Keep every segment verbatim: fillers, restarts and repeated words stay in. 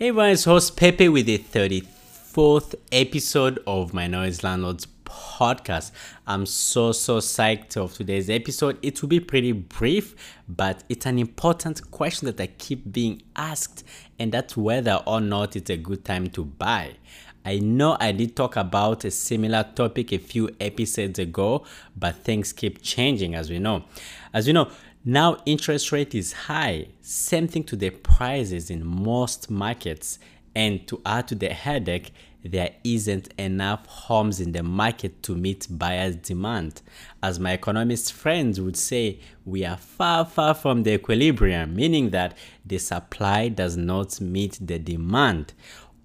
Hey everyone, it's host Pepe with the thirty-fourth episode of Minority Landlords Podcast. I'm so, so psyched of today's episode. It will be pretty brief, but it's an important question that I keep being asked, and that's whether or not it's a good time to buy. I know I did talk about a similar topic a few episodes ago, but things keep changing as we know. As you know, now interest rate is high, same thing to the prices in most markets, and to add to the headache, there isn't enough homes in the market to meet buyers' demand. As my economist friends would say, we are far, far from the equilibrium, meaning that the supply does not meet the demand.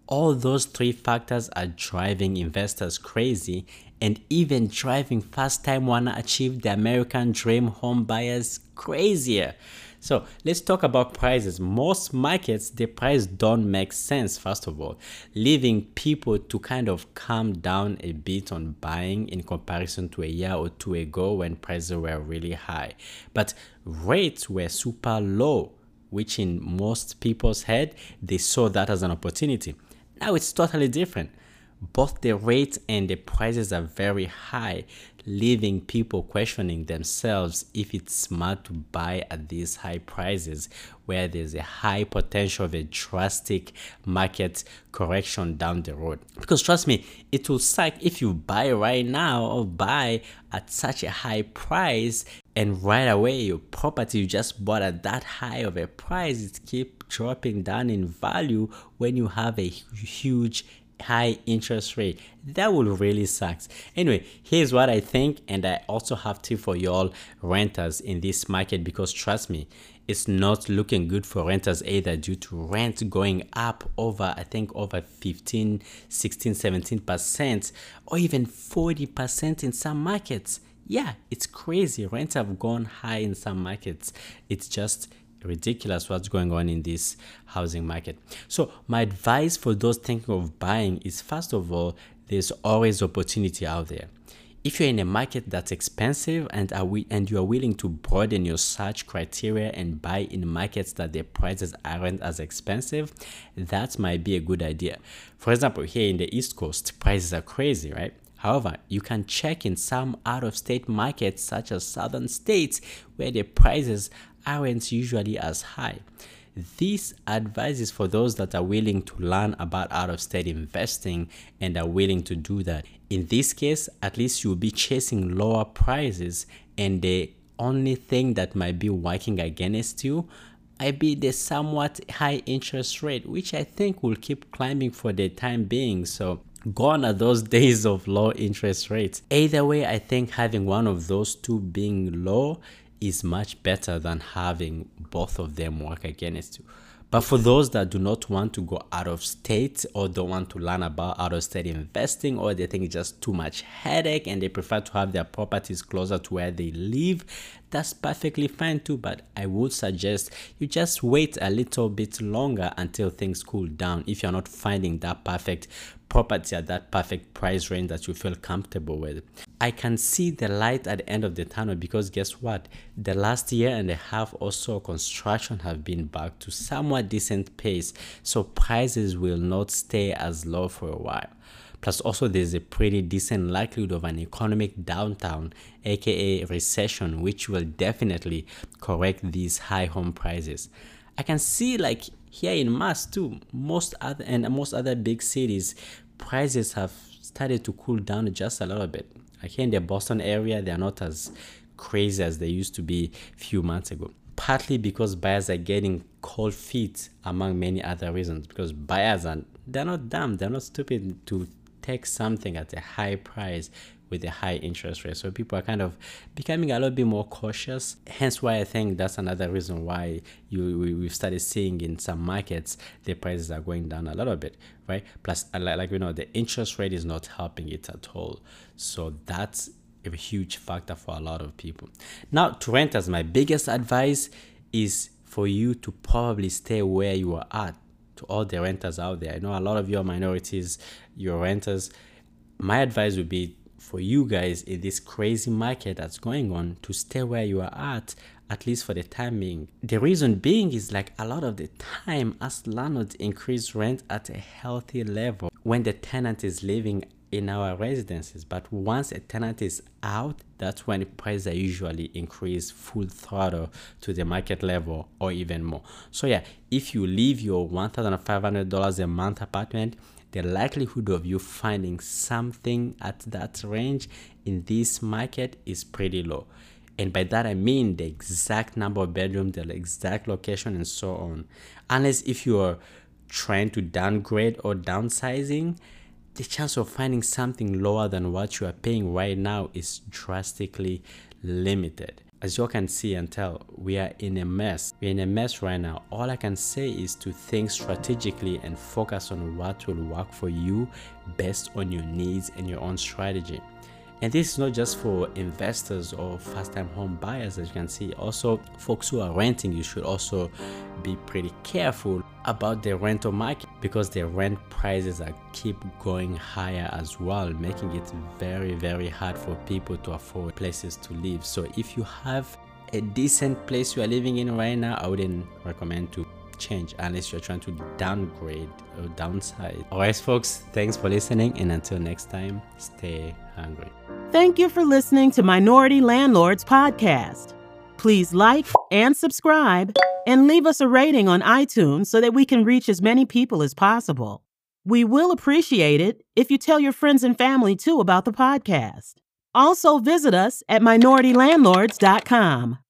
All those three factors are driving investors crazy and even driving first-time wanna achieve the American dream home buyers crazier. So let's talk about prices. Most markets, the price don't make sense, first of all, leaving people to kind of calm down a bit on buying in comparison to a year or two ago when prices were really high. But rates were super low, which in most people's head, they saw that as an opportunity. Now it's totally different. Both the rates and the prices are very high, leaving people questioning themselves if it's smart to buy at these high prices, where there's a high potential of a drastic market correction down the road. Because trust me, it will suck if you buy right now or buy at such a high price, and right away your property you just bought at that high of a price, it keeps dropping down in value when you have a huge high interest rate. That will really suck. Anyway, here's what I think, and I also have tip for y'all renters in this market, because trust me, it's not looking good for renters either, due to rent going up over, I think over fifteen, sixteen, seventeen percent or even forty percent in some markets. Yeah, it's crazy. Rents have gone high in some markets. It's just ridiculous what's going on in this housing market. So my advice for those thinking of buying is, first of all, there's always opportunity out there. If you're in a market that's expensive and are we and you are willing to broaden your search criteria and buy in markets that their prices aren't as expensive, that might be a good idea. For example, here in the East Coast, prices are crazy, right? However, you can check in some out-of-state markets such as southern states where the prices aren't usually as high. This advice is for those that are willing to learn about out-of-state investing and are willing to do that. In this case, at least you'll be chasing lower prices, and the only thing that might be working against you might be the somewhat high interest rate, which I think will keep climbing for the time being. So gone are those days of low interest rates. Either way, I think having one of those two being low is much better than having both of them work against you. But for those that do not want to go out of state or don't want to learn about out of state investing, or they think it's just too much headache and they prefer to have their properties closer to where they live, that's perfectly fine too. But I would suggest you just wait a little bit longer until things cool down if you're not finding that perfect property at that perfect price range that you feel comfortable with. I can see the light at the end of the tunnel, because guess what? The last year and a half or so, construction have been back to somewhat decent pace, so prices will not stay as low for a while. Plus also there's a pretty decent likelihood of an economic downturn, aka recession, which will definitely correct these high home prices. I can see, like here in Mass too, most other and most other big cities, prices have started to cool down just a little bit. Like here in the Boston area, they are not as crazy as they used to be a few months ago. Partly because buyers are getting cold feet, among many other reasons. Because buyers are they're not dumb, they're not stupid to take something at a high price with the high interest rate. So people are kind of becoming a little bit more cautious. Hence why I think that's another reason why you we, we've started seeing in some markets the prices are going down a little bit, right? Plus, like we know, the interest rate is not helping it at all. So that's a huge factor for a lot of people. Now, to renters, my biggest advice is for you to probably stay where you are at. To all the renters out there, I know a lot of you are minorities, you're renters. My advice would be for you guys in this crazy market that's going on to stay where you are at, at least for the time being. The reason being is, like, a lot of the time as landlords increase rent at a healthy level when the tenant is living in our residences, but once a tenant is out, that's when the prices are usually increase full throttle to the market level or even more. So yeah, if you leave your one thousand five hundred dollars a month apartment, the likelihood of you finding something at that range in this market is pretty low. And by that I mean the exact number of bedrooms, the exact location, and so on. Unless if you are trying to downgrade or downsizing, the chance of finding something lower than what you are paying right now is drastically limited. As you can see and tell, we are in a mess. We're in a mess right now. All I can say is to think strategically and focus on what will work for you based on your needs and your own strategy. And this is not just for investors or first-time home buyers, as you can see. Also, folks who are renting, you should also be pretty careful about the rental market, because the rent prices are keep going higher as well, making it very, very hard for people to afford places to live. So if you have a decent place you are living in right now, I wouldn't recommend to change unless you're trying to downgrade or downsize. Alright folks, thanks for listening, and until next time, stay hungry. Thank you for listening to Minority Landlords Podcast. Please like and subscribe and leave us a rating on iTunes so that we can reach as many people as possible. We will appreciate it if you tell your friends and family too about the podcast. Also visit us at Minority Landlords dot com.